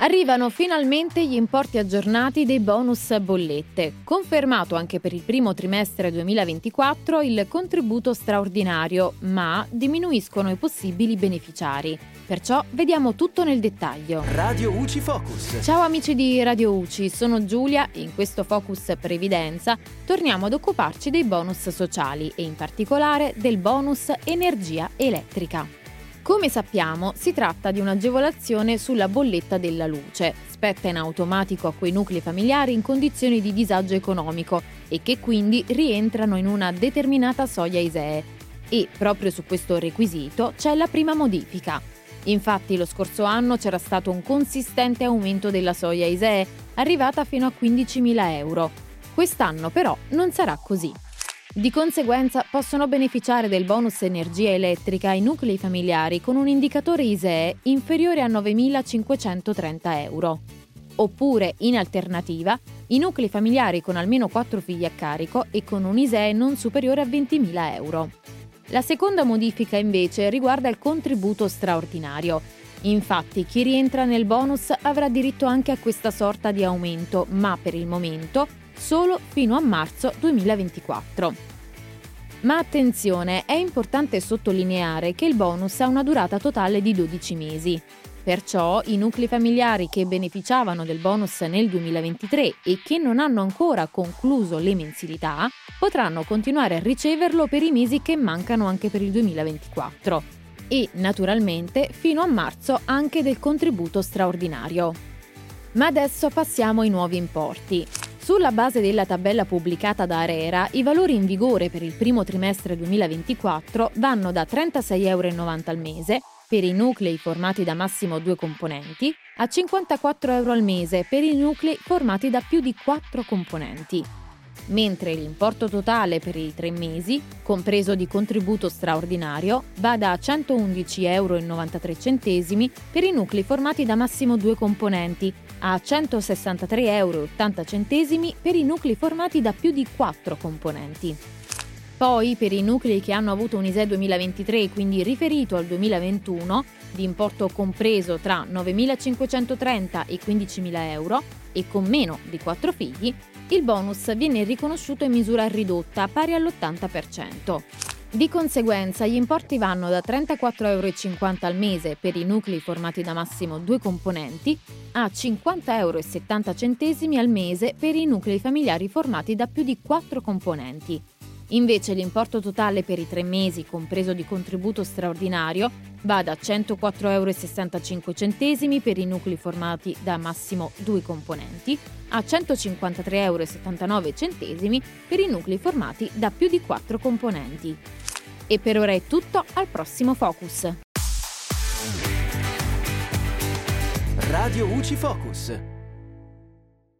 Arrivano finalmente gli importi aggiornati dei bonus bollette. Confermato anche per il primo trimestre 2024 il contributo straordinario, ma diminuiscono i possibili beneficiari. Perciò vediamo tutto nel dettaglio. Radio UCI Focus. Ciao amici di Radio UCI, sono Giulia e in questo Focus Previdenza torniamo ad occuparci dei bonus sociali e in particolare del bonus energia elettrica. Come sappiamo, si tratta di un'agevolazione sulla bolletta della luce. Spetta in automatico a quei nuclei familiari in condizioni di disagio economico e che quindi rientrano in una determinata soglia ISEE. E proprio su questo requisito c'è la prima modifica. Infatti lo scorso anno c'era stato un consistente aumento della soglia ISEE, arrivata fino a 15.000 euro. Quest'anno però non sarà così. Di conseguenza possono beneficiare del bonus energia elettrica i nuclei familiari con un indicatore ISEE inferiore a 9.530 euro. Oppure, in alternativa, i nuclei familiari con almeno 4 figli a carico e con un ISEE non superiore a 20.000 euro. La seconda modifica invece riguarda il contributo straordinario. Infatti chi rientra nel bonus avrà diritto anche a questa sorta di aumento, ma per il momento solo fino a marzo 2024. Ma attenzione, è importante sottolineare che il bonus ha una durata totale di 12 mesi. Perciò i nuclei familiari che beneficiavano del bonus nel 2023 e che non hanno ancora concluso le mensilità potranno continuare a riceverlo per i mesi che mancano anche per il 2024 e, naturalmente, fino a marzo anche del contributo straordinario. Ma adesso passiamo ai nuovi importi. Sulla base della tabella pubblicata da ARERA, i valori in vigore per il primo trimestre 2024 vanno da 36,90 euro al mese per i nuclei formati da massimo 2 componenti a 54 euro al mese per i nuclei formati da più di 4 componenti. Mentre l'importo totale per i 3 mesi, compreso di contributo straordinario, va da 111,93 euro per i nuclei formati da massimo 2 componenti a 163,80 euro per i nuclei formati da più di 4 componenti. Poi, per i nuclei che hanno avuto un ISEE 2023, quindi riferito al 2021, di importo compreso tra 9.530 e 15.000 euro e con meno di 4 figli, il bonus viene riconosciuto in misura ridotta, pari all'80%. Di conseguenza, gli importi vanno da 34,50 euro al mese per i nuclei formati da massimo 2 componenti a 50,70 euro al mese per i nuclei familiari formati da più di 4 componenti. Invece l'importo totale per i 3 mesi, compreso di contributo straordinario, va da 104,65 euro per i nuclei formati da massimo 2 componenti a 153,79 euro per i nuclei formati da più di 4 componenti. E per ora è tutto, al prossimo Focus. Radio UCI Focus.